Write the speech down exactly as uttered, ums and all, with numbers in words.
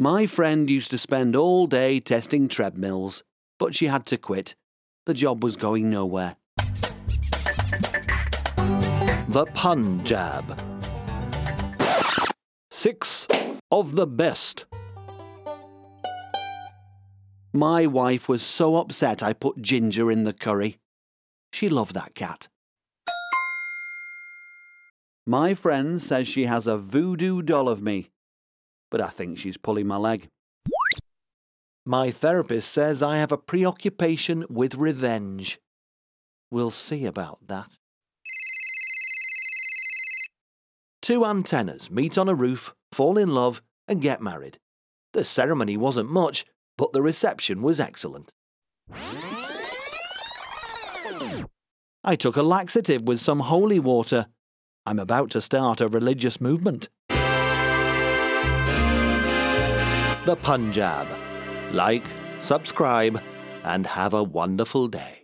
My friend used to spend all day testing treadmills, but she had to quit. The job was going nowhere. The Punjab. Six of the best. My wife was so upset I put Ginger in the curry. She loved that cat. My friend says she has a voodoo doll of me, but I think she's pulling my leg. My therapist says I have a preoccupation with revenge. We'll see about that. Two antennas meet on a roof, fall in love, and get married. The ceremony wasn't much, but the reception was excellent. I took a laxative with some holy water. I'm about to start a religious movement. The Punjab. Like, subscribe, and have a wonderful day.